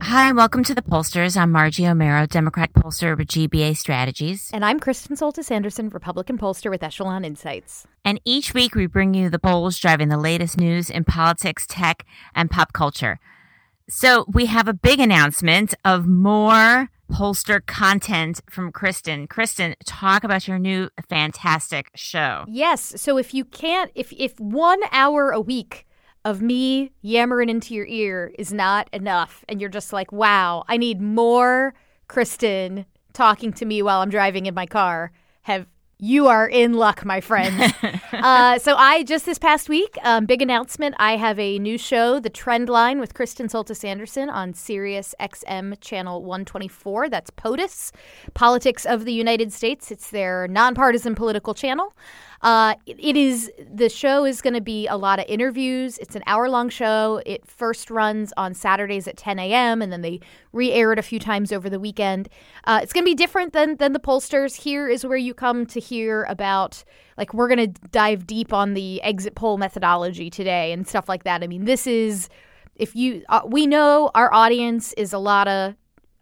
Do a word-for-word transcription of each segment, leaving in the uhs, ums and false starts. Hi, and welcome to The Pollsters. I'm Margie Omero, Democrat pollster with G B A Strategies. And I'm Kristen Soltis-Anderson, Republican pollster with Echelon Insights. And each week we bring you the polls driving the latest news in politics, tech, and pop culture. So we have a big announcement of more pollster content from Kristen. Kristen, talk about your new fantastic show. Yes. So if you can't, if if one hour a week of me yammering into your ear is not enough and you're just like, wow, I need more Kristen talking to me while I'm driving in my car, have you are in luck, my friend. uh, so I, just this past week, um, big announcement, I have a new show, The Trendline with Kristen Soltis-Anderson on Sirius X M Channel one twenty-four. That's POTUS, Politics of the United States. It's their nonpartisan political channel. Uh, it, it is, the show is going to be a lot of interviews. It's an hour-long show. It first runs on Saturdays at ten a.m., and then they re-air it a few times over the weekend. Uh, it's going to be different than, than The Pollsters. Here is where you come to hear about, like, we're going to dive deep on the exit poll methodology today and stuff like that. I mean, this is, if you, uh, we know our audience is a lot of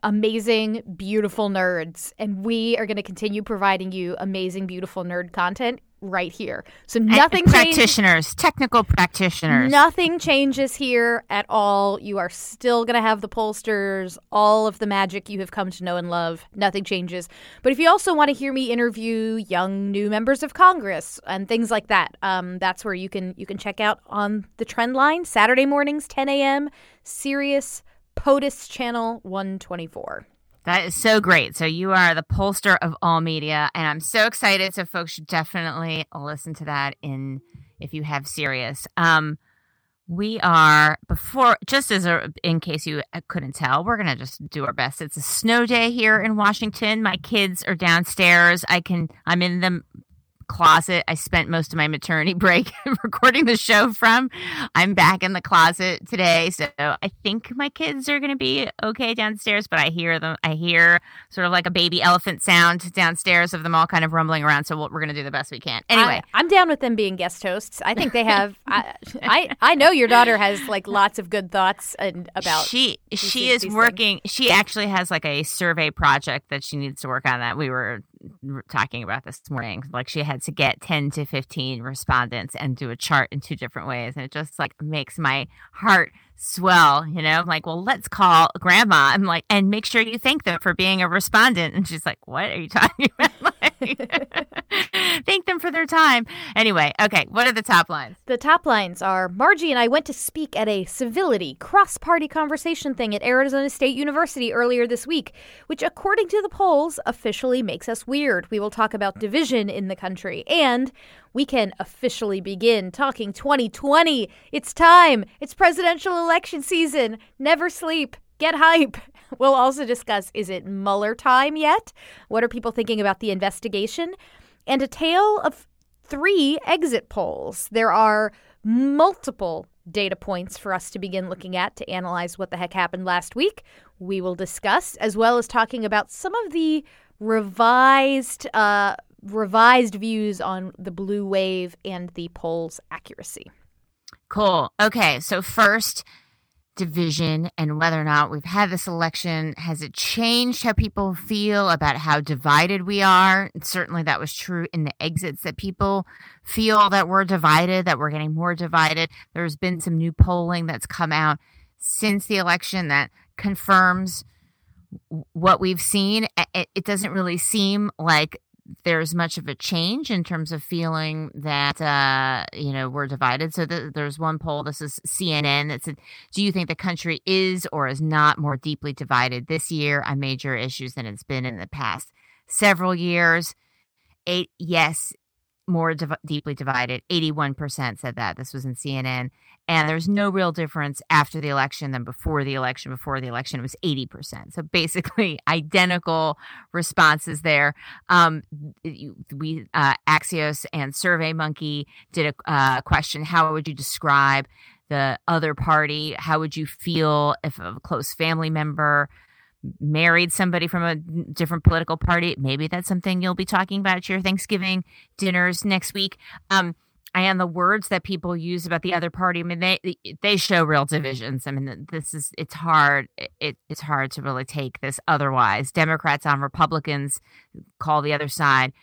amazing, beautiful nerds, and we are going to continue providing you amazing, beautiful nerd content right here. So nothing and, and practitioners, changes, technical practitioners. Nothing changes here at all. You are still going to have The Pollsters, all of the magic you have come to know and love. Nothing changes. But if you also want to hear me interview young new members of Congress and things like that, um, that's where you can you can check out on The Trendline Saturday mornings, ten a.m. Sirius POTUS Channel one twenty-four. That is so great. So you are the pollster of all media, and I'm so excited. So folks should definitely listen to that in if you have Sirius. Um, we are before just as a, in case you couldn't tell, we're gonna just do our best. It's a snow day here in Washington. My kids are downstairs. I can I'm in the closet. I spent most of my maternity break recording the show from. I'm back in the closet today, so I think my kids are going to be okay downstairs, but I hear them. I hear sort of like a baby elephant sound downstairs of them all kind of rumbling around, so we're going to do the best we can. Anyway. I, I'm down with them being guest hosts. I think they have I, I I know your daughter has like lots of good thoughts and about She these, she these, is these working. Things. She actually has like a survey project that she needs to work on that we were talking about this morning. Like she had to get ten to fifteen respondents and do a chart in two different ways. And it just like makes my heart swell, you know, I'm like, well, let's call grandma. I'm like, and make sure you thank them for being a respondent. And she's like, what are you talking about? Like, thank them for their time. Anyway. Okay. What are the top lines? The top lines are Margie and I went to speak at a civility cross-party conversation thing at Arizona State University earlier this week, which according to the polls officially makes us weird. We will talk about division in the country, and we can officially begin talking twenty twenty. It's time. It's presidential election season. Never sleep. Get hype. We'll also discuss, is it Mueller time yet? What are people thinking about the investigation? And a tale of three exit polls. There are multiple data points for us to begin looking at to analyze what the heck happened last week. We will discuss, as well as talking about some of the revised uh revised views on the blue wave and the polls' accuracy. Cool. Okay. So first, division and whether or not we've had this election. Has it changed how people feel about how divided we are? And certainly that was true in the exits, that people feel that we're divided, that we're getting more divided. There's been some new polling that's come out since the election that confirms what we've seen. It doesn't really seem like there's much of a change in terms of feeling that, uh, you know, we're divided. So th- there's one poll, this is C N N, that said, do you think the country is or is not more deeply divided this year on major issues than it's been in the past several years? Eight, yes, more div- deeply divided. eighty-one percent said that. This was in C N N. And there's no real difference after the election than before the election. Before the election, it was eighty percent. So basically identical responses there. Um, we uh, Axios and SurveyMonkey did a uh, question, how would you describe the other party? How would you feel if a close family member married somebody from a different political party? Maybe that's something you'll be talking about at your Thanksgiving dinners next week. Um, and the words that people use about the other party, I mean, they they show real divisions. I mean, this is it's hard. It, it's hard to really take this otherwise. Democrats on Republicans call the other side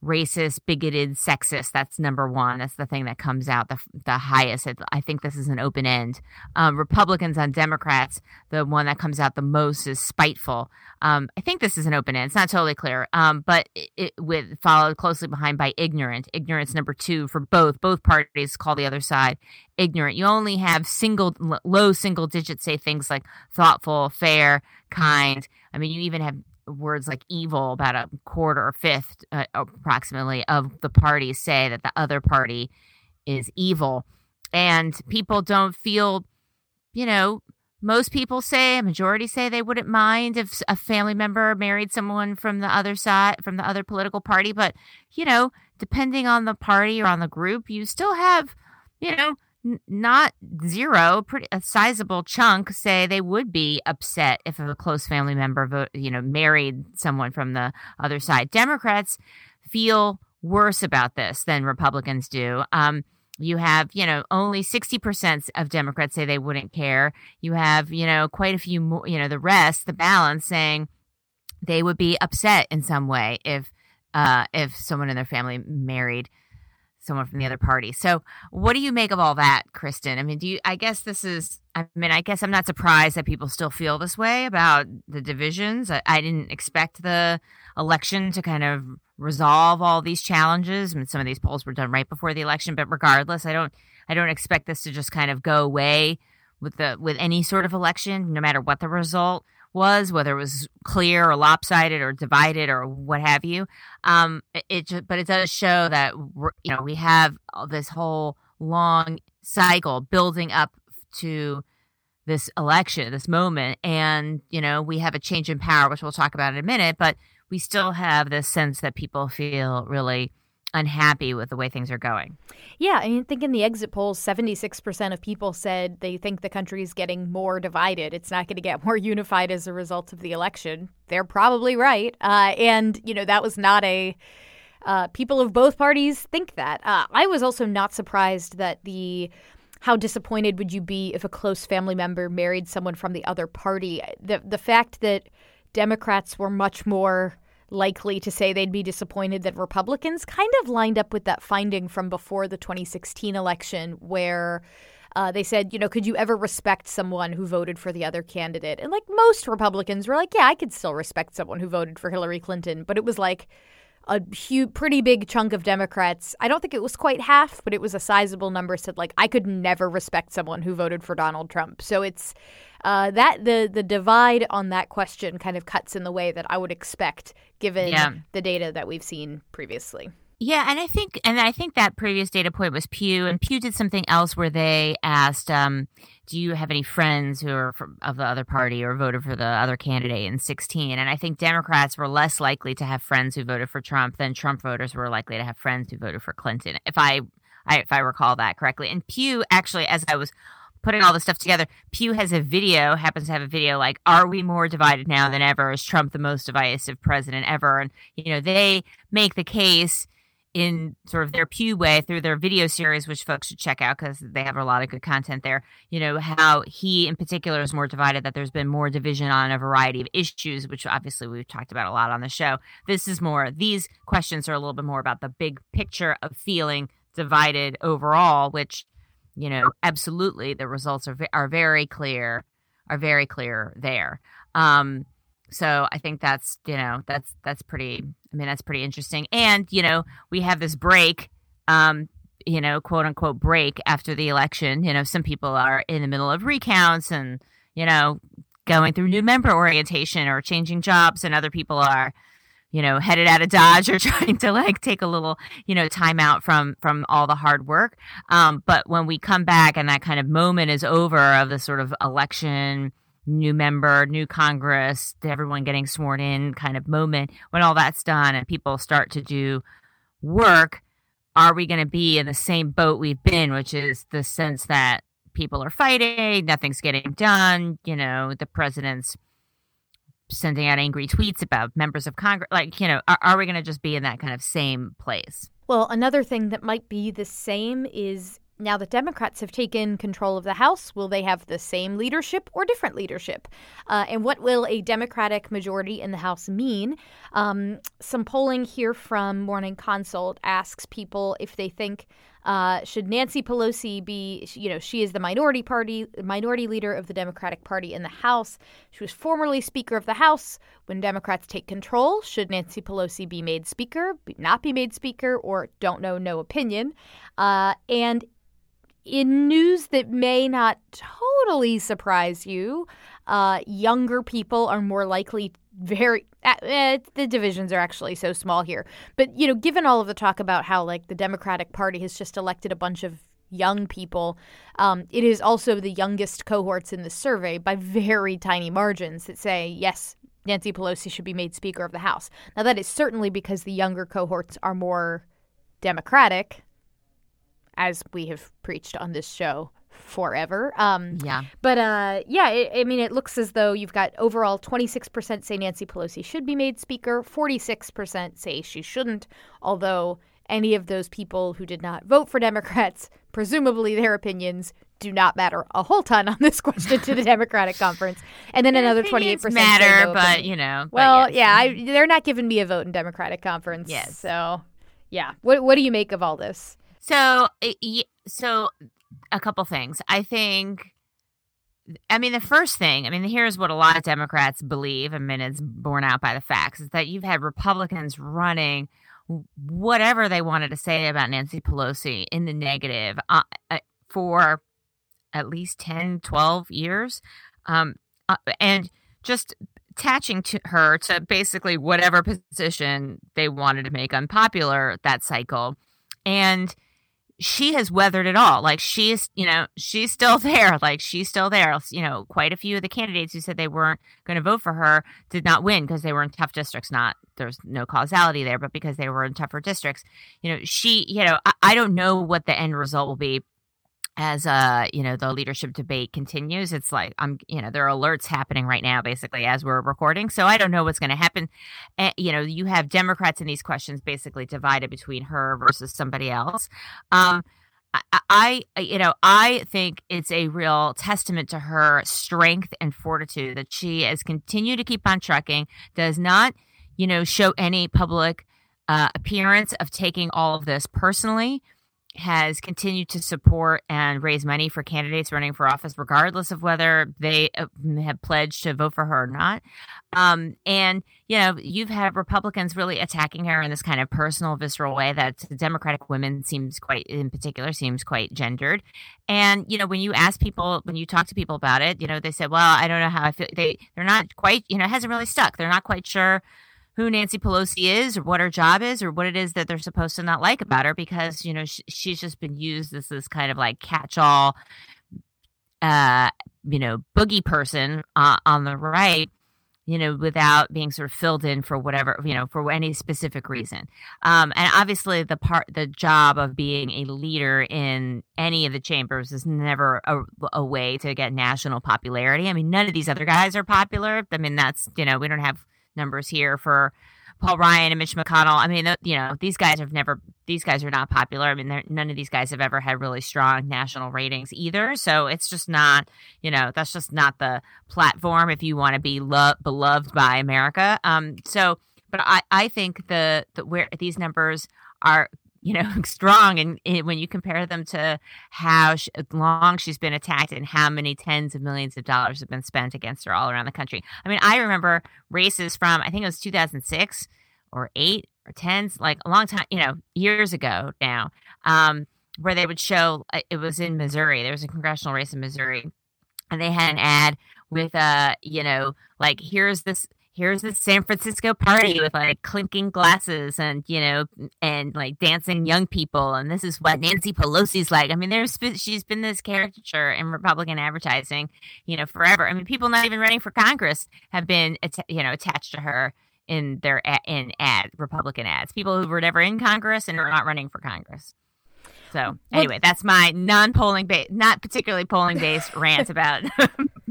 racist, bigoted, sexist. That's number one. That's the thing that comes out the the highest. I think this is an open end. Um, Republicans on Democrats, the one that comes out the most is spiteful. Um, I think this is an open end. It's not totally clear, um, but it, it with followed closely behind by ignorant. Ignorance number two for both. Both parties call the other side ignorant. You only have single low single digits say things like thoughtful, fair, kind. I mean, you even have words like evil, about a quarter or fifth uh, approximately of the parties say that the other party is evil. And people don't feel, you know, most people say, a majority say they wouldn't mind if a family member married someone from the other side, from the other political party. But, you know, depending on the party or on the group, you still have, you know, not zero, pretty a sizable chunk say they would be upset if a close family member, vote, you know, married someone from the other side. Democrats feel worse about this than Republicans do. Um, you have, you know, only sixty percent of Democrats say they wouldn't care. You have, you know, quite a few more, you know, the rest, the balance saying they would be upset in some way if, uh, if someone in their family married someone from the other party. So what do you make of all that, Kristen? I mean, do you, I guess this is, I mean, I guess I'm not surprised that people still feel this way about the divisions. I, I didn't expect the election to kind of resolve all these challenges. I mean, some of these polls were done right before the election, but regardless, I don't, I don't expect this to just kind of go away with the, with any sort of election, no matter what the result was, whether it was clear or lopsided or divided or what have you. Um, it just, but it does show that, you know, we have this whole long cycle building up to this election, this moment. And, you know, we have a change in power, which we'll talk about in a minute, but we still have this sense that people feel really unhappy with the way things are going. Yeah, I mean, I think in the exit polls, seventy-six percent of people said they think the country is getting more divided. It's not going to get more unified as a result of the election. They're probably right. Uh, and, you know, that was not a uh, people of both parties think that. Uh, I was also not surprised that the how disappointed would you be if a close family member married someone from the other party? The, the fact that Democrats were much more likely to say they'd be disappointed that Republicans kind of lined up with that finding from before the twenty sixteen election where uh, they said, you know, could you ever respect someone who voted for the other candidate? And like most Republicans were like, yeah, I could still respect someone who voted for Hillary Clinton. But it was like a huge, pretty big chunk of Democrats. I don't think it was quite half, but it was a sizable number said like, I could never respect someone who voted for Donald Trump. So it's uh, that the the divide on that question kind of cuts in the way that I would expect given yeah. the data that we've seen previously. Yeah. And I think and I think that previous data point was Pew, and Pew did something else where they asked, um, do you have any friends who are from, of the other party or voted for the other candidate in sixteen? And I think Democrats were less likely to have friends who voted for Trump than Trump voters were likely to have friends who voted for Clinton, if I, I if I recall that correctly. And Pew actually, as I was putting all this stuff together, Pew has a video, happens to have a video like, are we more divided now than ever? Is Trump the most divisive president ever? And, you know, they make the case in sort of their Pew way through their video series, which folks should check out because they have a lot of good content there, you know, how he in particular is more divided, that there's been more division on a variety of issues, which obviously we've talked about a lot on the show. This is more, these questions are a little bit more about the big picture of feeling divided overall, which, you know, absolutely the results are are very clear, are very clear there. Um, so I think that's, you know, that's, that's pretty, I mean, that's pretty interesting. And, you know, we have this break, um, you know, quote unquote break after the election. You know, some people are in the middle of recounts and, you know, going through new member orientation or changing jobs, and other people are, you know, headed out of Dodge or trying to like take a little, you know, time out from from all the hard work. Um, but when we come back and that kind of moment is over of the sort of election, new member, new Congress, everyone getting sworn in kind of moment, when all that's done and people start to do work, are we going to be in the same boat we've been, which is the sense that people are fighting, nothing's getting done, you know, the president's sending out angry tweets about members of Congress, like, you know, are, are we going to just be in that kind of same place? Well, another thing that might be the same is now that Democrats have taken control of the House, will they have the same leadership or different leadership? Uh, and what will a Democratic majority in the House mean? Um, some polling here from Morning Consult asks people if they think Uh, should Nancy Pelosi be, you know, she is the minority party, minority leader of the Democratic Party in the House. She was formerly Speaker of the House. When Democrats take control, should Nancy Pelosi be made Speaker, not be made Speaker, or don't know, no opinion? Uh, and in news that may not totally surprise you, uh, younger people are more likely to Very eh, the divisions are actually so small here. But, you know, given all of the talk about how, like, the Democratic Party has just elected a bunch of young people, um, it is also the youngest cohorts in the survey by very tiny margins that say, yes, Nancy Pelosi should be made Speaker of the House. Now, that is certainly because the younger cohorts are more Democratic, as we have preached on this show forever. Um, yeah. But uh, yeah, it, I mean, it looks as though you've got overall twenty-six percent say Nancy Pelosi should be made Speaker, forty-six percent say she shouldn't, although any of those people who did not vote for Democrats, presumably their opinions do not matter a whole ton on this question to the Democratic Conference. And then another twenty-eight percent matter, no but, you know. Well, but yes. yeah, I, they're not giving me a vote in Democratic Conference. Yes. So, yeah. What, what do you make of all this? So, so... A couple things. I think, I mean, the first thing, I mean, here's what a lot of Democrats believe, I mean, it's borne out by the facts, is that you've had Republicans running whatever they wanted to say about Nancy Pelosi in the negative uh, uh, for at least ten, twelve years. Um, uh, and just attaching to her to basically whatever position they wanted to make unpopular that cycle. And she has weathered it all. Like she is, you know, she's still there. Like she's still there. You know, quite a few of the candidates who said they weren't going to vote for her did not win because they were in tough districts. Not, there's no causality there, but because they were in tougher districts, you know, she, you know, I, I don't know what the end result will be as, uh, you know, the leadership debate continues. It's like, I'm, you know, there are alerts happening right now, basically, as we're recording. So I don't know what's going to happen. Uh, you know, you have Democrats in these questions basically divided between her versus somebody else. Um, I, I, you know, I think it's a real testament to her strength and fortitude that she has continued to keep on trucking, does not, you know, show any public uh, appearance of taking all of this personally, has continued to support and raise money for candidates running for office, regardless of whether they have pledged to vote for her or not. Um, and, you know, you've had Republicans really attacking her in this kind of personal, visceral way that Democratic women seems quite, in particular, seems quite gendered. And, you know, when you ask people, when you talk to people about it, you know, they said, well, I don't know how I feel. They, they're not quite, you know, it hasn't really stuck. They're not quite sure who Nancy Pelosi is or what her job is or what it is that they're supposed to not like about her because, you know, she, she's just been used as this kind of like catch-all, uh, you know, boogie person uh, on the right, you know, without being sort of filled in for whatever, you know, for any specific reason. Um, and obviously the part, the job of being a leader in any of the chambers is never a, a way to get national popularity. I mean, none of these other guys are popular. I mean, that's, you know, we don't have numbers here for Paul Ryan and Mitch McConnell. I mean, you know, these guys have never, these guys are not popular. I mean, none of these guys have ever had really strong national ratings either. So it's just not, you know, that's just not the platform if you want to be lo- beloved by America. Um, so, but I, I think the, the, where these numbers are, you know, strong. And, and when you compare them to how she, long she's been attacked and how many tens of millions of dollars have been spent against her all around the country. I mean, I remember races from, I think it was two thousand six or eight or tens, like a long time, you know, years ago now, um, where they would show, it was in Missouri. There was a congressional race in Missouri and they had an ad with, uh, you know, like, here's this, here's the San Francisco party with like clinking glasses and, you know, and like dancing young people. And this is what Nancy Pelosi's like. I mean, there's, she's been this caricature in Republican advertising, you know, forever. I mean, people not even running for Congress have been, you know, attached to her in their, in ad Republican ads, people who were never in Congress and are not running for Congress. So anyway, well, that's my non-polling, ba- not particularly polling-based rant about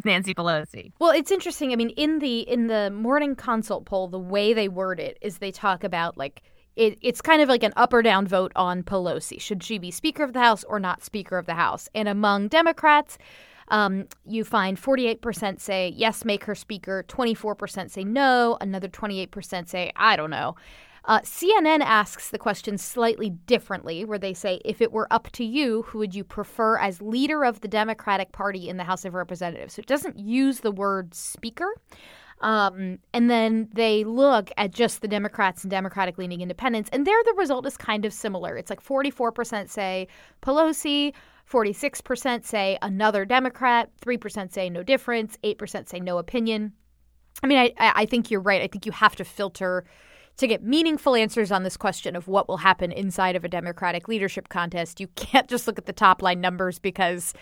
Nancy Pelosi. Well, it's interesting. I mean, in the in the Morning Consult poll, the way they word it is they talk about like it, it's kind of like an up or down vote on Pelosi. Should she be Speaker of the House or not Speaker of the House? And among Democrats, um, you find forty-eight percent say yes, make her Speaker. twenty-four percent say no. Another twenty-eight percent say I don't know. Uh, C N N asks the question slightly differently, where they say, if it were up to you, who would you prefer as leader of the Democratic Party in the House of Representatives? So it doesn't use the word speaker. Um, and then they look at just the Democrats and Democratic-leaning independents. And there the result is kind of similar. It's like forty-four percent say Pelosi, forty-six percent say another Democrat, three percent say no difference, eight percent say no opinion. I mean, I, I think you're right. I think you have to filter to get meaningful answers on this question of what will happen inside of a Democratic leadership contest. You can't just look at the top line numbers because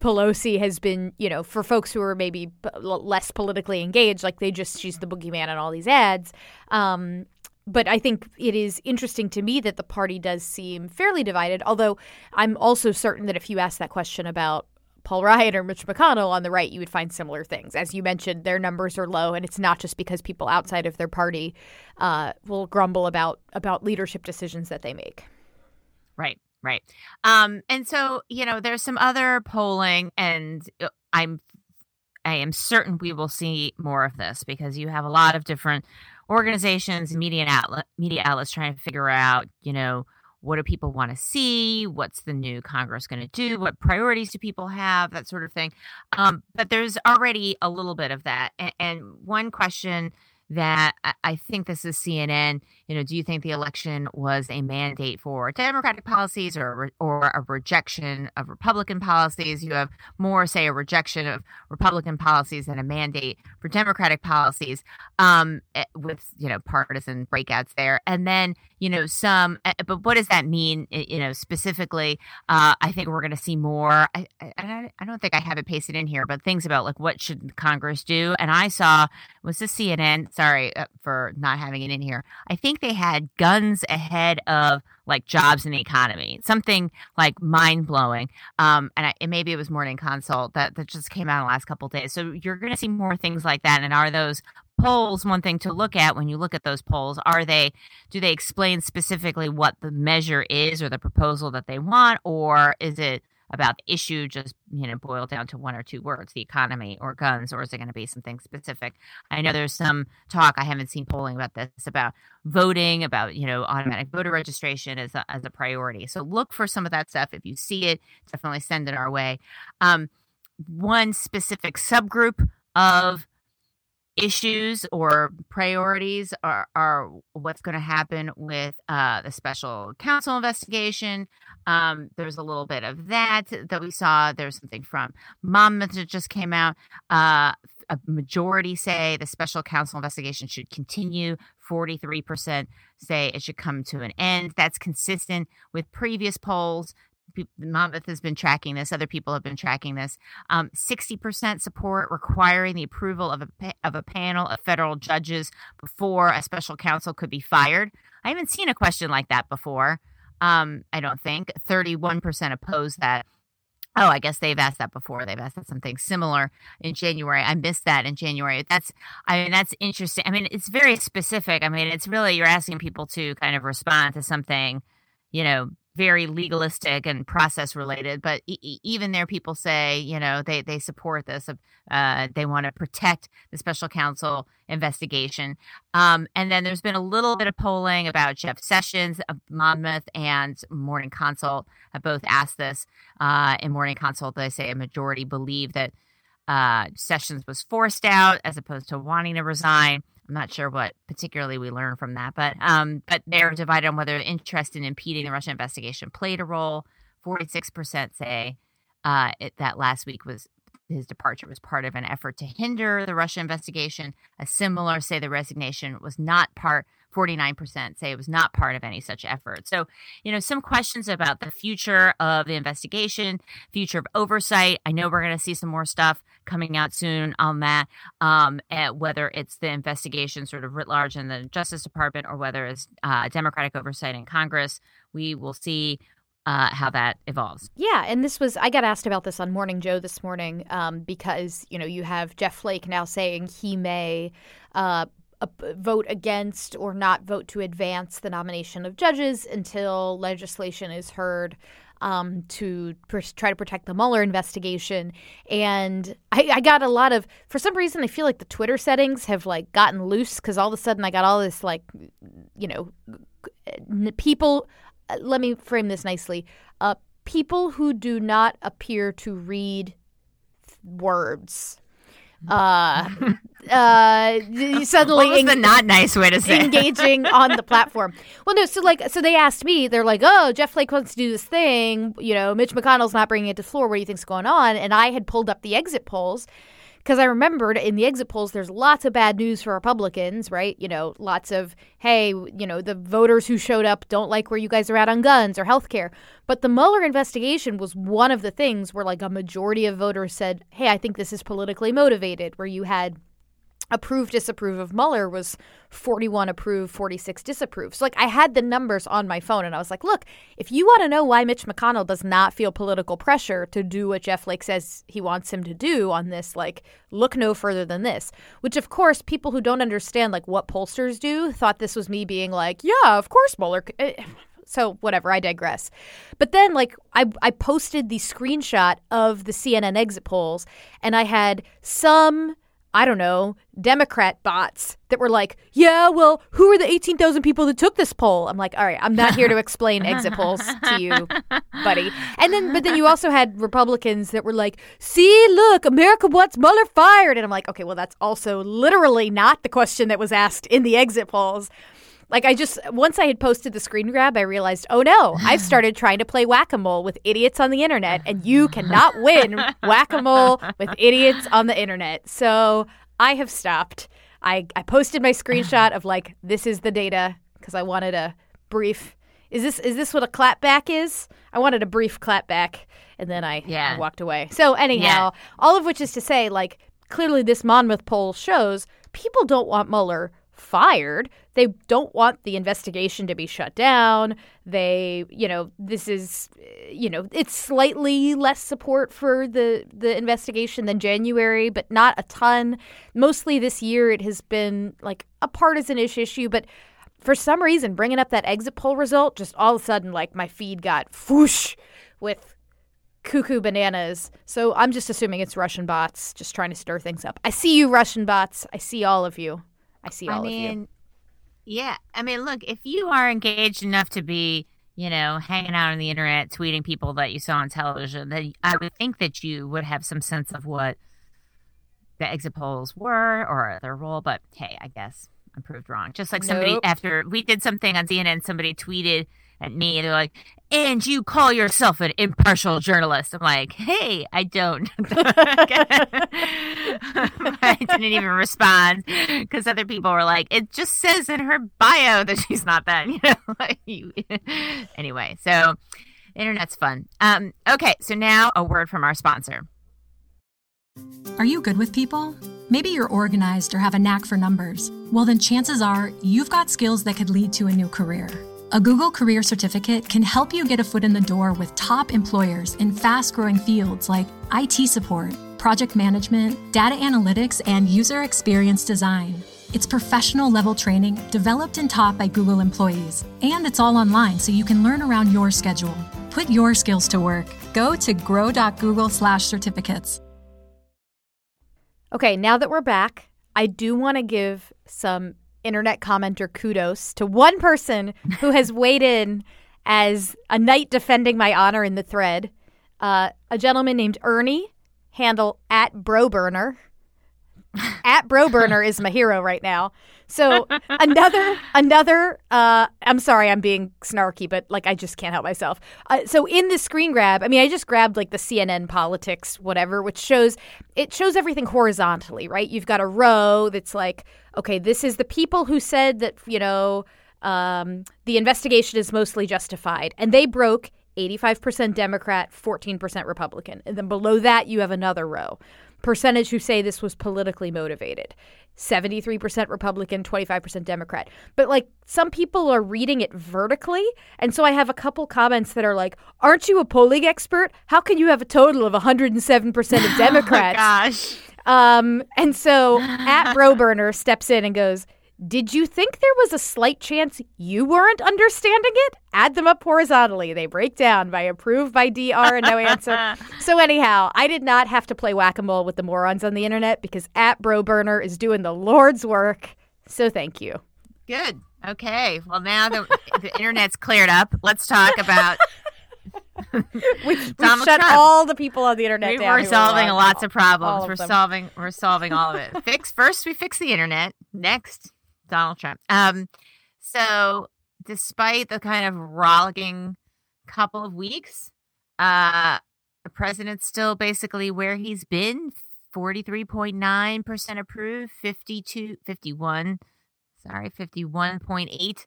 Pelosi has been, you know, for folks who are maybe less politically engaged, like they just, she's the boogeyman on all these ads. Um, but I think it is interesting to me that the party does seem fairly divided, although I'm also certain that if you ask that question about Paul Ryan or Mitch McConnell on the right, you would find similar things. As you mentioned, their numbers are low, and it's not just because people outside of their party uh, will grumble about about leadership decisions that they make. Right, right. Um, and so, you know, there's some other polling, and I'm I am certain we will see more of this because you have a lot of different organizations, media outlet, media outlets trying to figure out, you know, what do people want to see? What's the new Congress going to do? What priorities do people have? That sort of thing. Um, but there's already a little bit of that. And, and one question that I, I think this is C N N, you know, do you think the election was a mandate for Democratic policies or, or a rejection of Republican policies? You have more, say, a rejection of Republican policies than a mandate for Democratic policies um, with, you know, partisan breakouts there. And then, you know, some, but what does that mean, you know, specifically? Uh, I think we're going to see more. I, I, I don't think I have it pasted in here, but things about like what should Congress do? And I saw, was this C N N? Sorry for not having it in here. I think they had guns ahead of like jobs and the economy, something like mind blowing. Um, and, I, and maybe it was Morning Consult that, that just came out in the last couple of days. So you're going to see more things like that. And are those polls one thing to look at when you look at those polls? Are they, do they explain specifically what the measure is or the proposal that they want? Or is it about the issue just, you know, boiled down to one or two words, the economy or guns, or is it going to be something specific? I know there's some talk, I haven't seen polling about this, about voting, about, you know, automatic voter registration as a, as a priority. So look for some of that stuff. If you see it, definitely send it our way. Um, one specific subgroup of issues or priorities are, are what's going to happen with uh, the special counsel investigation. Um, there's a little bit of that that we saw. There's something from Monmouth that just came out. Uh, a majority say the special counsel investigation should continue. forty-three percent say it should come to an end. That's consistent with previous polls. Monmouth has been tracking this. Other people have been tracking this. Um, sixty percent support requiring the approval of a pa- of a panel of federal judges before a special counsel could be fired. I haven't seen a question like that before. Um, I don't think. thirty-one percent oppose that. Oh, I guess they've asked that before. They've asked that something similar in January. I missed that in January. That's, I mean, that's interesting. I mean, it's very specific. I mean, it's really, you're asking people to kind of respond to something, you know, very legalistic and process related, but e- even there people say, you know, they, they support this. Uh, they want to protect the special counsel investigation. Um, and then there's been a little bit of polling about Jeff Sessions of Monmouth and Morning Consult have both asked this. Uh, in Morning Consult, they say a majority believe that uh, Sessions was forced out as opposed to wanting to resign. I'm not sure what particularly we learned from that, but um, but they're divided on whether interest in impeding the Russian investigation played a role. forty-six percent say uh, it, that last week was his departure was part of an effort to hinder the Russia investigation. A similar say the resignation was not part, forty-nine percent say it was not part of any such effort. So, you know, some questions about the future of the investigation, future of oversight. I know we're going to see some more stuff coming out soon on that, um, at whether it's the investigation sort of writ large in the Justice Department or whether it's uh, Democratic oversight in Congress. We will see Uh, how that evolves. Yeah. And this was, I got asked about this on Morning Joe this morning um, because, you know, you have Jeff Flake now saying he may uh, vote against or not vote to advance the nomination of judges until legislation is heard um, to pr- try to protect the Mueller investigation. And I, I got a lot of, for some reason, I feel like the Twitter settings have like gotten loose because all of a sudden I got all this like, you know, people. Let me frame this nicely. Uh, people who do not appear to read words. Uh, uh, suddenly what was the not nice way to say engaging on the platform. Well, no, so like, so they asked me, they're like, oh, Jeff Flake wants to do this thing. You know, Mitch McConnell's not bringing it to the floor. What do you think's going on? And I had pulled up the exit polls. Because I remembered in the exit polls, there's lots of bad news for Republicans, right? You know, lots of, hey, you know, the voters who showed up don't like where you guys are at on guns or health care. But the Mueller investigation was one of the things where like a majority of voters said, hey, I think this is politically motivated, where you had approve, disapprove of Mueller was forty-one approve, forty-six disapprove. So like I had the numbers on my phone and I was like, look, if you want to know why Mitch McConnell does not feel political pressure to do what Jeff Flake says he wants him to do on this, like look no further than this, which, of course, people who don't understand like what pollsters do thought this was me being like, yeah, of course, Mueller. So whatever, I digress. But then like I, I posted the screenshot of the C N N exit polls and I had some I don't know, Democrat bots that were like, yeah, well, who are the eighteen thousand people that took this poll? I'm like, all right, I'm not here to explain exit polls to you, buddy. And then, but then you also had Republicans that were like, see, look, America wants Mueller fired. And I'm like, okay, well, that's also literally not the question that was asked in the exit polls. Like I just once I had posted the screen grab, I realized, oh, no, I've started trying to play whack-a-mole with idiots on the Internet. And you cannot win whack-a-mole with idiots on the Internet. So I have stopped. I, I posted my screenshot of like, this is the data because I wanted a brief. Is this is this what a clapback is? I wanted a brief clapback. And then I, yeah. I walked away. So anyhow, yeah. all of which is to say, like, clearly this Monmouth poll shows people don't want Mueller fired. They don't want the investigation to be shut down. They, you know, this is, you know, it's slightly less support for the, the investigation than January, but not a ton. Mostly this year it has been like a partisan-ish issue, but for some reason bringing up that exit poll result, just all of a sudden like my feed got whoosh with cuckoo bananas. So I'm just assuming it's Russian bots just trying to stir things up. I see you, Russian bots. I see all of you. I see all I mean, of you. Yeah. I mean, look, if you are engaged enough to be, you know, hanging out on the Internet, tweeting people that you saw on television, then I would think that you would have some sense of what the exit polls were or their role. But, hey, I guess I'm proved wrong. Just like somebody nope. after we did something on C N N, somebody tweeted at me. They're like, and you call yourself an impartial journalist. I'm like, hey, I don't. I didn't even respond because other people were like, it just says in her bio that she's not that. You know, like you. Anyway, so Internet's fun. Um, okay, so now a word from our sponsor. Are you good with people? Maybe you're organized or have a knack for numbers. Well, then chances are you've got skills that could lead to a new career. A Google Career Certificate can help you get a foot in the door with top employers in fast-growing fields like I T support, project management, data analytics, and user experience design. It's professional-level training developed and taught by Google employees, and it's all online so you can learn around your schedule. Put your skills to work. Go to grow dot google slash certificates. Okay, now that we're back, I do want to give some Internet commenter kudos to one person who has weighed in as a knight defending my honor in the thread. Uh, a gentleman named Ernie, handle at BroBurner. At BroBurner is my hero right now. So another, another, uh, I'm sorry, I'm being snarky, but like I just can't help myself. Uh, so in the screen grab, I mean, I just grabbed like the C N N politics, whatever, which shows, it shows everything horizontally, right? You've got a row that's like, okay, this is the people who said that, you know, um, the investigation is mostly justified. And they broke eighty-five percent Democrat, fourteen percent Republican. And then below that, you have another row. Percentage who say this was politically motivated. seventy-three percent Republican, twenty-five percent Democrat. But like some people are reading it vertically. And so I have a couple comments that are like, aren't you a polling expert? How can you have a total of one hundred seven percent of Democrats? Oh, gosh. Um, and so at BroBurner steps in and goes, did you think there was a slight chance you weren't understanding it? Add them up horizontally. They break down by approved, by D R, and no answer. So anyhow, I did not have to play whack-a-mole with the morons on the internet because at BroBurner is doing the Lord's work. So thank you. Good. Okay. Well, now the, the internet's cleared up. Let's talk about we shut Trump. all the people on the internet we, down. We're solving lots of problems. Of we're them. solving. We're solving all of it. Fix first. We fix the internet. Next. Donald Trump. Um, so despite the kind of rollicking couple of weeks, uh, the president's still basically where he's been, forty-three point nine percent approved, fifty-two, fifty-one, sorry, fifty-one point eight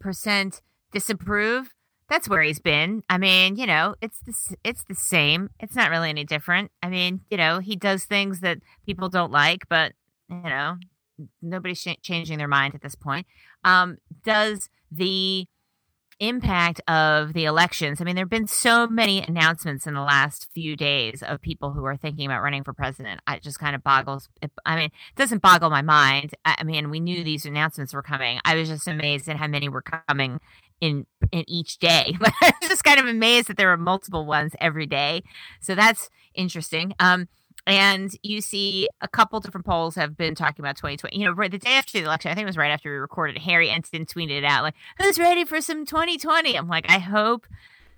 percent disapprove. That's where he's been. I mean, you know, it's the, it's the same. It's not really any different. I mean, you know, he does things that people don't like, but, you know, nobody's sh- changing their mind at this point. Um, does the impact of the elections, I mean, there have been so many announcements in the last few days of people who are thinking about running for president. It just kind of boggles. It, I mean, it doesn't boggle my mind. I, I mean, we knew these announcements were coming. I was just amazed at how many were coming in, in each day. I was just kind of amazed that there were multiple ones every day. So that's interesting. Um, And you see a couple different polls have been talking about twenty twenty. You know, right, the day after the election, I think it was right after we recorded, Harry Enton tweeted it out like, who's ready for some twenty twenty? I'm like, I hope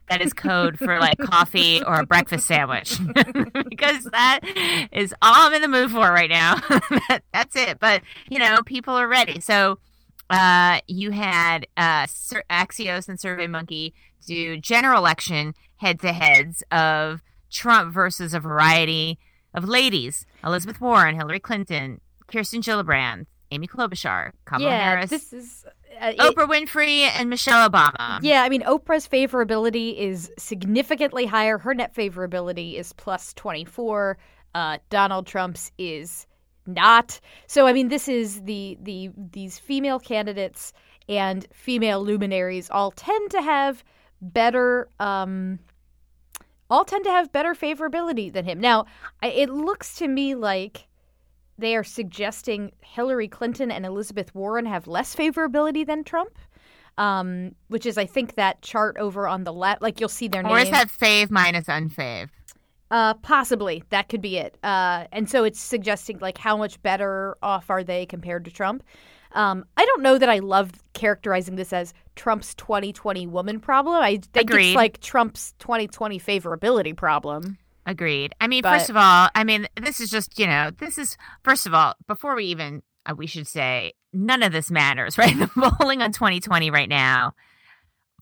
that is code for like coffee or a breakfast sandwich because that is all I'm in the mood for right now. that, that's it. But, you know, people are ready. So uh, you had uh, Sir Axios and SurveyMonkey do general election head-to-heads of Trump versus a variety of ladies, Elizabeth Warren, Hillary Clinton, Kirsten Gillibrand, Amy Klobuchar, Kamala yeah, Harris, this is, uh, Oprah it, Winfrey, and Michelle Obama. Yeah, I mean, Oprah's favorability is significantly higher. Her net favorability is plus twenty-four. Uh, Donald Trump's is not. So, I mean, this is the the these female candidates and female luminaries all tend to have better um all tend to have better favorability than him. Now, it looks to me like they are suggesting Hillary Clinton and Elizabeth Warren have less favorability than Trump, um, which is, I think, that chart over on the left. Like, you'll see their names. Or is that fave minus unfave? Uh, possibly. That could be it. Uh, and so it's suggesting, like, how much better off are they compared to Trump? Um, I don't know that I love characterizing this as Trump's twenty twenty woman problem. I think Agreed. It's like Trump's twenty twenty favorability problem. Agreed. I mean, but, first of all, I mean, this is just, you know, this is, first of all, before we even, uh, we should say none of this matters, right? The polling on twenty twenty right now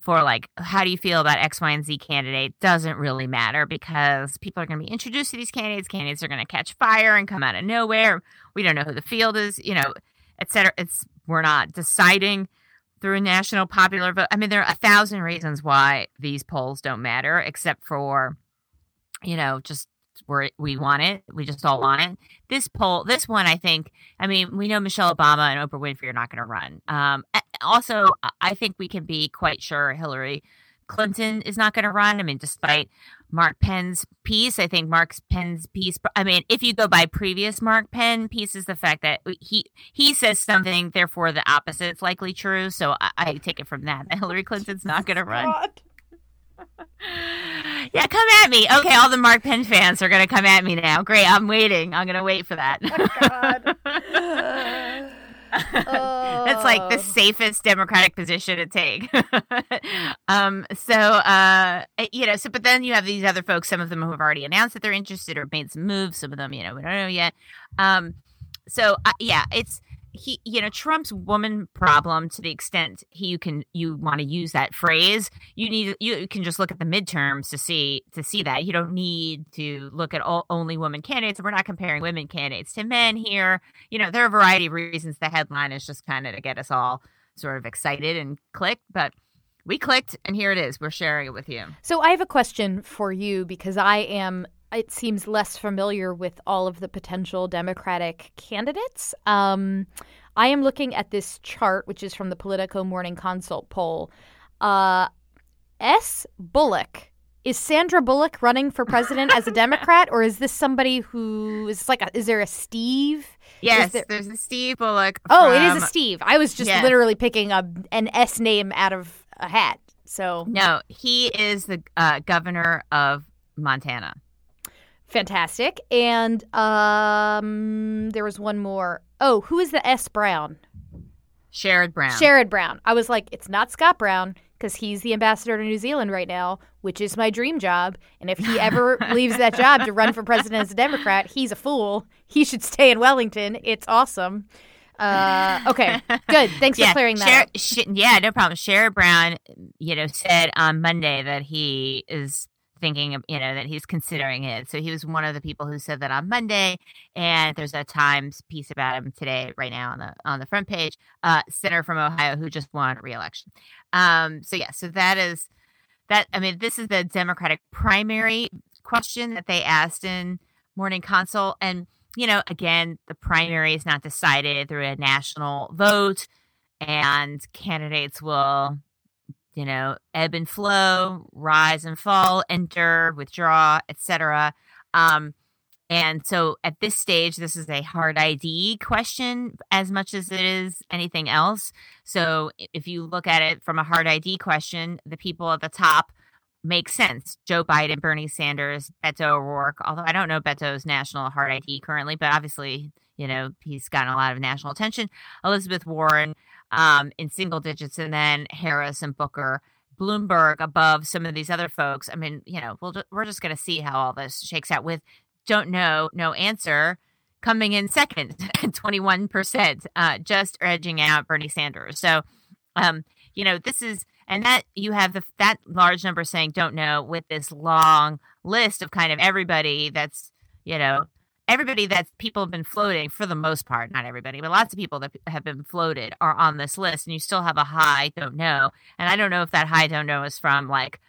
for like, how do you feel about X, Y, and Z candidate doesn't really matter because people are going to be introduced to these candidates. Candidates are going to catch fire and come out of nowhere. We don't know who the field is, you know. Et cetera. It's we're not deciding through national popular vote. I mean, there are a thousand reasons why these polls don't matter, except for, you know, just we we want it. We just all want it. This poll, this one, I think. I mean, we know Michelle Obama and Oprah Winfrey are not going to run. Um, also, I think we can be quite sure Hillary Clinton is not going to run. I mean, despite Mark Penn's piece, I think Mark Penn's piece, I mean, if you go by previous Mark Penn pieces, the fact that he he says something, therefore the opposite is likely true. So I, I take it from that. Hillary Clinton's not going to run. Yeah, come at me. Okay, all the Mark Penn fans are going to come at me now. Great, I'm waiting. I'm going to wait for that. Oh, God. Oh. That's like the safest Democratic position to take. um, so, uh, you know, so but then you have these other folks, some of them who have already announced that they're interested or made some moves. Some of them, you know, we don't know yet. Um, so, uh, yeah, it's he, you know, Trump's woman problem, to the extent he, you can, you want to use that phrase, you need, you can just look at the midterms to see, to see that. You don't need to look at all, only women candidates. We're not comparing women candidates to men here. You know, there are a variety of reasons. The headline is just kind of to get us all sort of excited and clicked, but we clicked and here it is. We're sharing it with you. So I have a question for you, because I am, it seems, less familiar with all of the potential Democratic candidates. Um, I am looking at this chart, which is from the Politico Morning Consult poll. Uh, S. Bullock. Is Sandra Bullock running for president as a Democrat, or is this somebody who is like a, is there a Steve? Yes, there... there's a Steve Bullock. From... Oh, it is a Steve. I was just yes. literally picking a, an S name out of a hat. So no, he is the uh, governor of Montana. Fantastic. And um, there was one more. Oh, who is the S. Brown? Sherrod Brown. Sherrod Brown. I was like, it's not Scott Brown, because he's the ambassador to New Zealand right now, which is my dream job. And if he ever leaves that job to run for president as a Democrat, he's a fool. He should stay in Wellington. It's awesome. Uh, okay, good. Thanks yeah, for clearing that up. Sh- yeah, no problem. Sherrod Brown, you know, said on Monday that he is thinking of, you know, that he's considering it. So he was one of the people who said that on Monday. And there's a Times piece about him today, right now on the on the front page. Uh, senator from Ohio who just won re-election. Um, so yeah, so that is that. I mean, this is the Democratic primary question that they asked in Morning Consult, and you know, again, the primary is not decided through a national vote, and candidates will, you know, ebb and flow, rise and fall, enter, withdraw, et cetera. Um, and so at this stage, this is a hard I D question as much as it is anything else. So if you look at it from a hard I D question, the people at the top make sense. Joe Biden, Bernie Sanders, Beto O'Rourke, although I don't know Beto's national hard I D currently, but obviously, you know, he's gotten a lot of national attention. Elizabeth Warren, Um, in single digits, and then Harris and Booker, Bloomberg above some of these other folks. I mean, you know, we'll, we're just going to see how all this shakes out with don't know, no answer coming in second, twenty-one percent, uh, just edging out Bernie Sanders. So, um, you know, this is, and that you have the, that large number saying don't know with this long list of kind of everybody that's, you know, everybody that people have been floating, for the most part, not everybody, but lots of people that have been floated are on this list, and you still have a high don't know. And I don't know if that high don't know is from like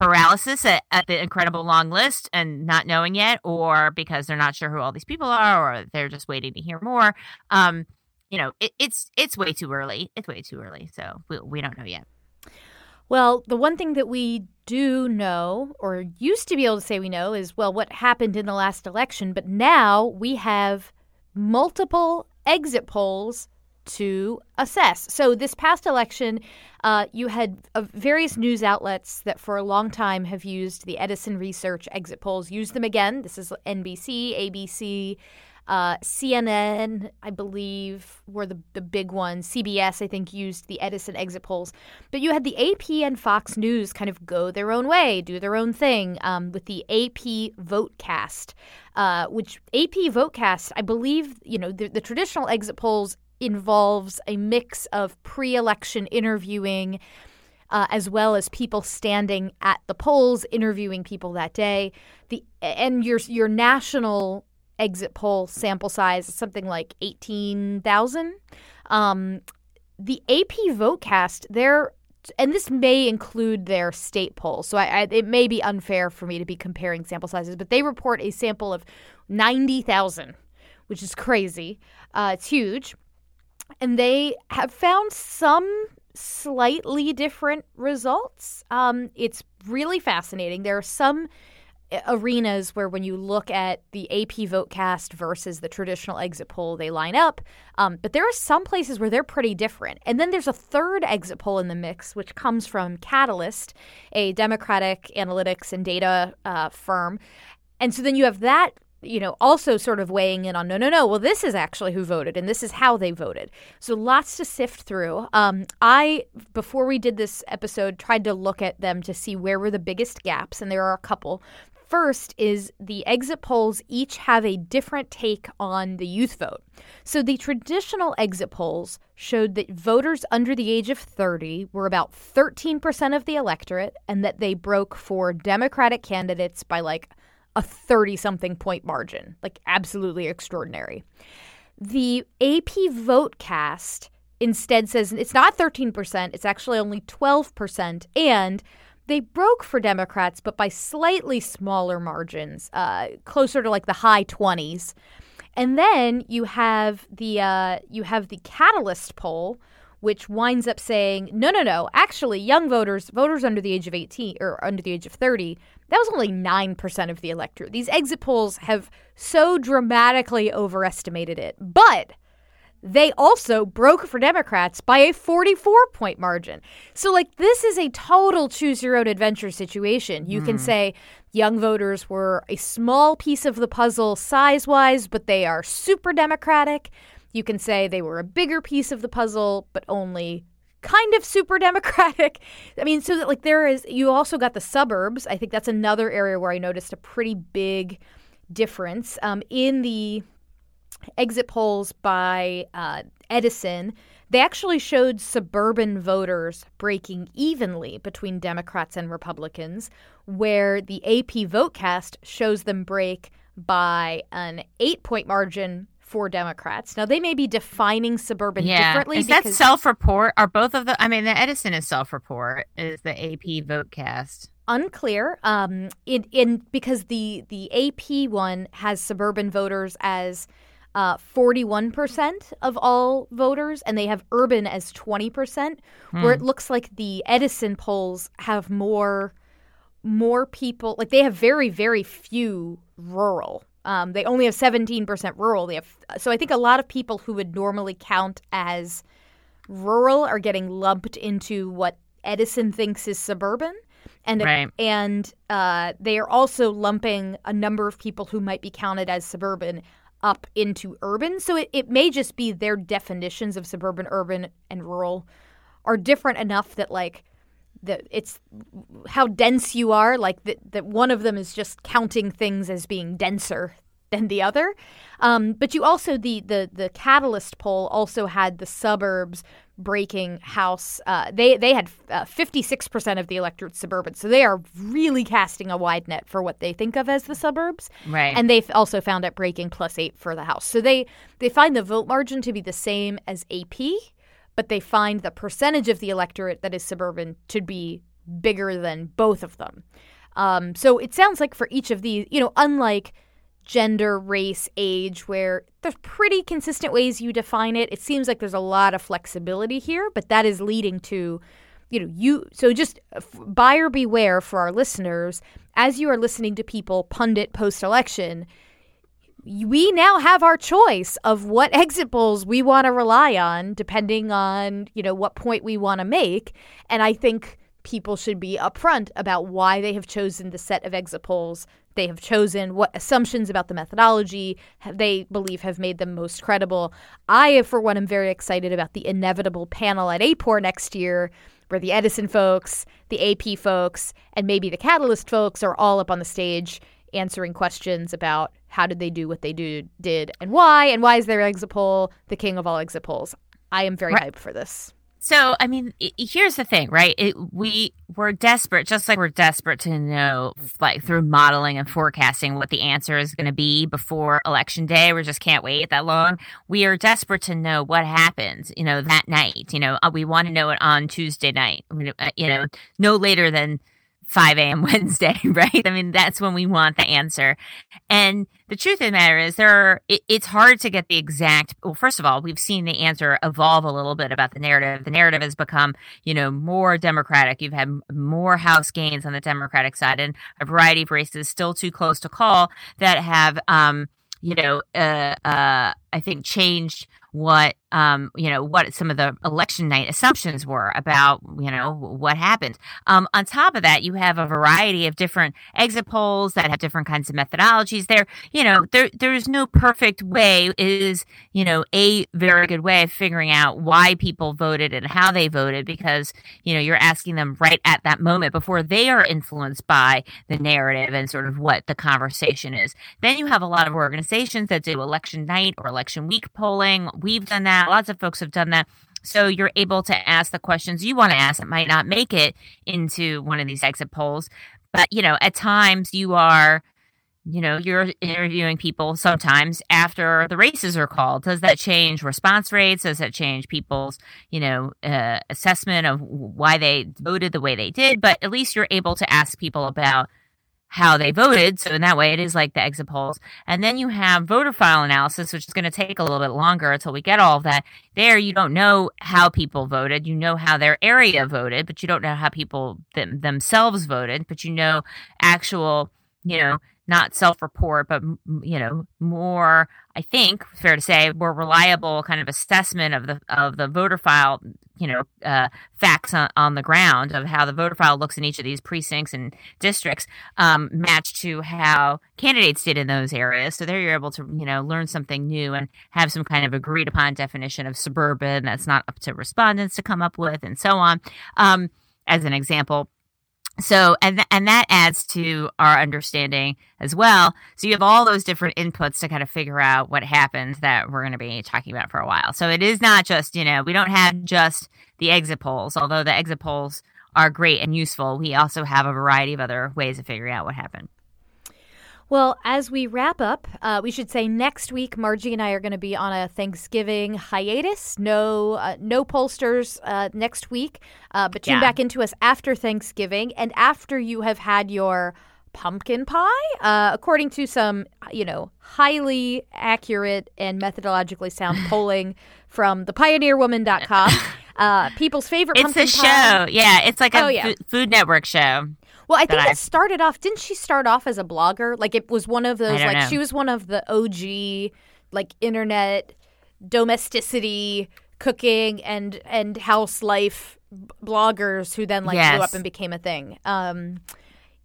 paralysis at, at the incredible long list and not knowing yet, or because they're not sure who all these people are, or they're just waiting to hear more. Um, you know, it, it's it's way too early. It's way too early. So we, we don't know yet. Well, the one thing that we do know, or used to be able to say we know, is, well, what happened in the last election. But now we have multiple exit polls to assess. So this past election, uh, you had uh, various news outlets that for a long time have used the Edison Research exit polls. Use them again. This is N B C, A B C, uh, C N N, I believe, were the, the big ones. C B S, I think, used the Edison exit polls. But you had the A P and Fox News kind of go their own way, do their own thing um, with the A P VoteCast, uh, which A P VoteCast, I believe, you know, the, the traditional exit polls involves a mix of pre-election interviewing uh, as well as people standing at the polls interviewing people that day. The and your your national exit poll sample size is something like eighteen thousand. Um, the A P VoteCast, their and this may include their state polls, so I, I, it may be unfair for me to be comparing sample sizes, but they report a sample of ninety thousand, which is crazy. Uh, it's huge. And they have found some slightly different results. Um, it's really fascinating. There are some arenas where when you look at the A P VoteCast versus the traditional exit poll, they line up. Um, but there are some places where they're pretty different. And then there's a third exit poll in the mix, which comes from Catalyst, a Democratic analytics and data uh, firm. And so then you have that, you know, also sort of weighing in on, no, no, no, well, this is actually who voted and this is how they voted. So lots to sift through. Um, I, before we did this episode, tried to look at them to see where were the biggest gaps. And there are a couple. First is the exit polls each have a different take on the youth vote. So the traditional exit polls showed that voters under the age of thirty were about thirteen percent of the electorate and that they broke for Democratic candidates by like a thirty-something point margin, like absolutely extraordinary. The A P VoteCast instead says it's not thirteen percent, it's actually only twelve percent, and they broke for Democrats, but by slightly smaller margins, uh, closer to like the high twenties. And then you have the uh, you have the Catalyst poll, which winds up saying, no, no, no, actually, young voters, voters under the age of eighteen or under the age of thirty, that was only nine percent of the electorate. These exit polls have so dramatically overestimated it. But they also broke for Democrats by a forty-four point margin. So, like, this is a total choose-your-own-adventure situation. You mm. can say young voters were a small piece of the puzzle size-wise, but they are super Democratic. You can say they were a bigger piece of the puzzle, but only kind of super Democratic. I mean, so, that like, there is – you also got the suburbs. I think that's another area where I noticed a pretty big difference um, in the – exit polls by uh, Edison, they actually showed suburban voters breaking evenly between Democrats and Republicans, where the A P VoteCast shows them break by an eight-point margin for Democrats. Now, they may be defining suburban yeah. differently. Is that self-report? Are both of the? I mean, the Edison is self-report. Is the A P VoteCast? Unclear. Um, in in because the the A P one has suburban voters as Uh, forty-one percent of all voters, and they have urban as twenty percent, mm. where it looks like the Edison polls have more more people. Like, they have very, very few rural. Um, they only have seventeen percent rural. They have So I think a lot of people who would normally count as rural are getting lumped into what Edison thinks is suburban. And right. and uh, they are also lumping a number of people who might be counted as suburban up into urban. So it, it may just be their definitions of suburban, urban, and rural are different enough that, like, the, it's how dense you are, like, that that one of them is just counting things as being denser than the other. Um, but you also, the, the the Catalyst poll also had the suburbs breaking house. Uh, they, they had uh, fifty-six percent of the electorate suburban. So they are really casting a wide net for what they think of as the suburbs. Right. And they also found it breaking plus eight for the house. So they, they find the vote margin to be the same as A P, but they find the percentage of the electorate that is suburban to be bigger than both of them. Um, so it sounds like for each of these, you know, unlike gender, race, age, where there's pretty consistent ways you define it. It seems like there's a lot of flexibility here, but that is leading to, you know, you. So just buyer beware for our listeners. As you are listening to people pundit post-election, we now have our choice of what exit polls we want to rely on, depending on, you know, what point we want to make. And I think people should be upfront about why they have chosen the set of exit polls they have chosen, what assumptions about the methodology they believe have made them most credible. I, for one, am very excited about the inevitable panel at A P O R next year, where the Edison folks, the A P folks, and maybe the Catalyst folks are all up on the stage answering questions about how did they do what they do, did and why, and why is their exit poll the king of all exit polls. I am very right. hyped for this. So, I mean, here's the thing, right? It, we, we're desperate, just like we're desperate to know, like, through modeling and forecasting what the answer is going to be before Election Day. We just can't wait that long. We are desperate to know what happens, you know, that night. You know, we want to know it on Tuesday night, you know, no later than five a.m. Wednesday, right? I mean, that's when we want the answer. And the truth of the matter is there are, it, it's hard to get the exact, well, first of all, we've seen the answer evolve a little bit about the narrative. The narrative has become, you know, more Democratic. You've had more House gains on the Democratic side and a variety of races still too close to call that have, um, you know, uh, uh, I think changed what, um, you know, what some of the election night assumptions were about, you know, what happened. Um, on top of that, you have a variety of different exit polls that have different kinds of methodologies there. You know, there, there's no perfect way is, you know, a very good way of figuring out why people voted and how they voted, because, you know, you're asking them right at that moment before they are influenced by the narrative and sort of what the conversation is. Then you have a lot of organizations that do election night or election week polling. We've done that. Lots of folks have done that. So you're able to ask the questions you want to ask that might not make it into one of these exit polls. But, you know, at times you are, you know, you're interviewing people sometimes after the races are called. Does that change response rates? Does that change people's, you know, uh, assessment of why they voted the way they did? But at least you're able to ask people about how they voted. So in that way, it is like the exit polls. And then you have voter file analysis, which is going to take a little bit longer until we get all of that. There, you don't know how people voted. You know how their area voted, but you don't know how people th- themselves voted. But you know actual, you know, not self-report, but, you know, more, I think, fair to say, more reliable kind of assessment of the of the voter file, you know, uh, facts on, on the ground of how the voter file looks in each of these precincts and districts um, matched to how candidates did in those areas. So there you're able to, you know, learn something new and have some kind of agreed upon definition of suburban that's not up to respondents to come up with and so on, um, as an example. So, and th- and that adds to our understanding as well. So you have all those different inputs to kind of figure out what happened that we're going to be talking about for a while. So it is not just, you know, we don't have just the exit polls, although the exit polls are great and useful. We also have a variety of other ways of figuring out what happened. Well, as we wrap up, uh, we should say next week, Margie and I are going to be on a Thanksgiving hiatus. No uh, no pollsters uh, next week, uh, but tune yeah. back into us after Thanksgiving and after you have had your pumpkin pie, uh, according to some, you know, highly accurate and methodologically sound polling from the pioneer woman dot com. Uh, people's favorite it's pumpkin pie. It's a show. Yeah, it's like a oh, yeah. f- Food Network show. Well, I think it started off – didn't she start off as a blogger? Like it was one of those – like know. She was one of the O G like internet domesticity, cooking and and house life bloggers who then like yes. blew up and became a thing. Um,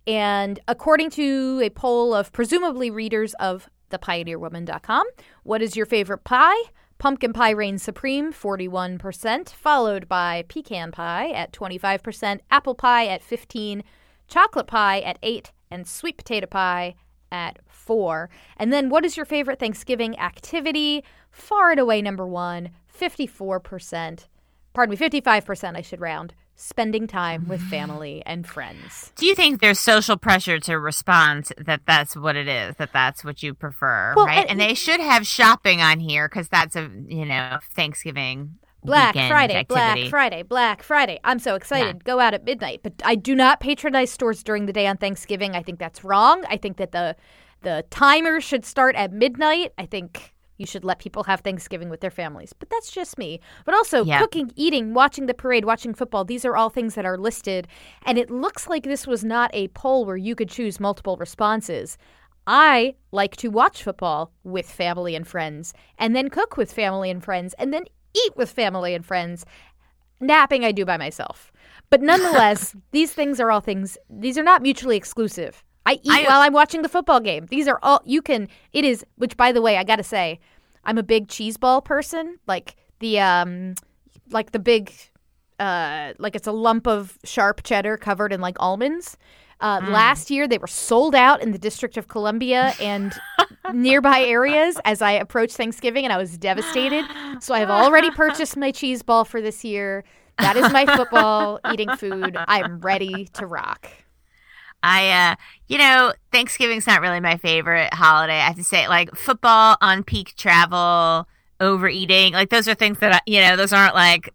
and according to a poll of presumably readers of the pioneer woman dot com, what is your favorite pie? Pumpkin pie reigns supreme, forty-one percent, followed by pecan pie at twenty-five percent, apple pie at fifteen percent. Chocolate pie at eight and sweet potato pie at four. And then what is your favorite Thanksgiving activity? Far and away number one, fifty-four percent. Pardon me, fifty-five percent I should round. Spending time with family and friends. Do you think there's social pressure to respond that that's what it is, that that's what you prefer, well, right? And, and they should have shopping on here because that's a, you know, Thanksgiving Black Friday, activity. Black Friday, Black Friday. I'm so excited. Yeah. Go out at midnight. But I do not patronize stores during the day on Thanksgiving. I think that's wrong. I think that the the timer should start at midnight. I think you should let people have Thanksgiving with their families. But that's just me. But also yeah. cooking, eating, watching the parade, watching football. These are all things that are listed. And it looks like this was not a poll where you could choose multiple responses. I like to watch football with family and friends and then cook with family and friends and then eat with family and friends. Napping I do by myself. But nonetheless, these things are all things, these are not mutually exclusive. I eat I, while I'm watching the football game. These are all, you can, it is, which by the way, I gotta say, I'm a big cheese ball person. Like the, um, like the big, uh, like it's a lump of sharp cheddar covered in like almonds. Uh, mm. Last year, they were sold out in the District of Columbia and nearby areas as I approached Thanksgiving, and I was devastated. So I have already purchased my cheese ball for this year. That is my football eating food. I'm ready to rock. I, uh, you know, Thanksgiving's not really my favorite holiday. I have to say, like, football, on peak travel, overeating. Like, those are things that, I, you know, those aren't, like,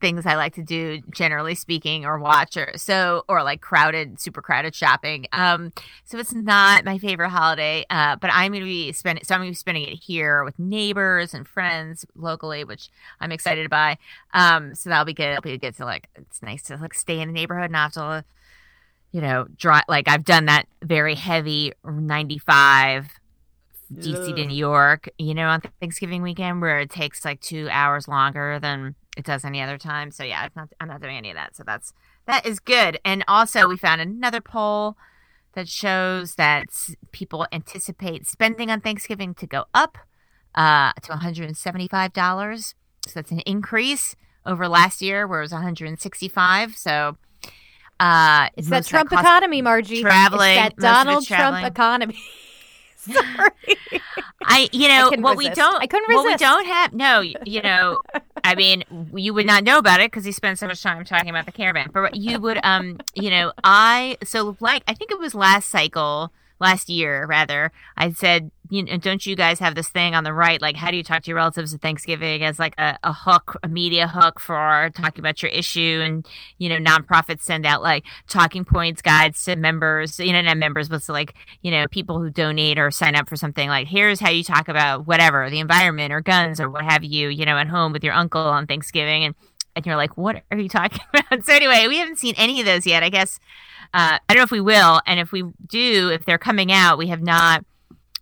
things I like to do, generally speaking, or watch, or so, or like crowded, super crowded shopping. Um, so it's not my favorite holiday, uh, but I'm going to be spending, so I'm going to be spending it here with neighbors and friends locally, which I'm excited by. Um, so that'll be good. It'll be good to like, it's nice to like stay in the neighborhood and not to, you know, drive. Like I've done that very heavy ninety-five D C yeah. to New York, you know, on Thanksgiving weekend, where it takes like two hours longer than it does any other time. So yeah, it's not, I'm not doing any of that. So that's, that is good. And also we found another poll that shows that people anticipate spending on Thanksgiving to go up uh, to one hundred seventy-five dollars. So that's an increase over last year, where it was one hundred sixty-five dollars. So uh, it's that Trump that economy, Margie. Traveling. It's that Donald Trump economy. Sorry. I, you know, I what resist. we don't, I couldn't resist. What we don't have, no, you, you know, I mean, you would not know about it because he spends so much time talking about the caravan, but you would, um, you know, I, so like, I think it was last cycle, last year rather, I said, you know, don't you guys have this thing on the right? Like, how do you talk to your relatives at Thanksgiving as like a, a hook, a media hook for talking about your issue? And, you know, nonprofits send out like talking points, guides to members, you know, not members, but to like, you know, people who donate or sign up for something, like, here's how you talk about whatever, the environment or guns or what have you, you know, at home with your uncle on Thanksgiving. And, and you're like, what are you talking about? So anyway, we haven't seen any of those yet, I guess. Uh, I don't know if we will. And if we do, if they're coming out, we have not.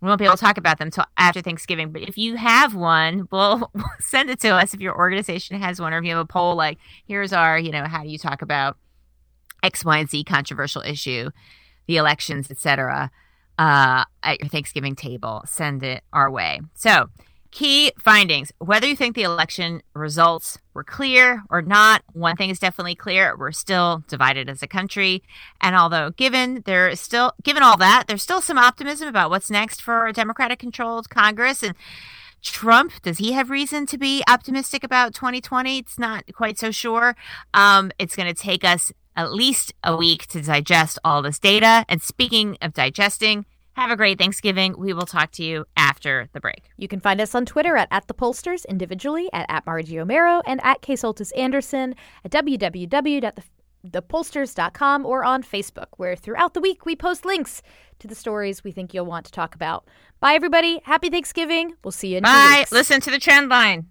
We won't be able to talk about them until after Thanksgiving. But if you have one, we'll send it to us if your organization has one, or if you have a poll like, here's our, you know, how do you talk about X, Y, and Z controversial issue, the elections, et cetera, uh, at your Thanksgiving table. Send it our way. So key findings, whether you think the election results were clear or not, one thing is definitely clear. We're still divided as a country. And although given there is still given all that, there's still some optimism about what's next for a Democratic controlled Congress. And Trump, does he have reason to be optimistic about twenty twenty? It's not quite so sure. Um, it's going to take us at least a week to digest all this data. And speaking of digesting, have a great Thanksgiving. We will talk to you after the break. You can find us on Twitter at, at The Pollsters, individually at, at Margie Omero, and at K. Soltis-Anderson, at w w w dot the pollsters dot com, or on Facebook, where throughout the week we post links to the stories we think you'll want to talk about. Bye, everybody. Happy Thanksgiving. We'll see you in two weeks. Bye. Listen to The Trendline.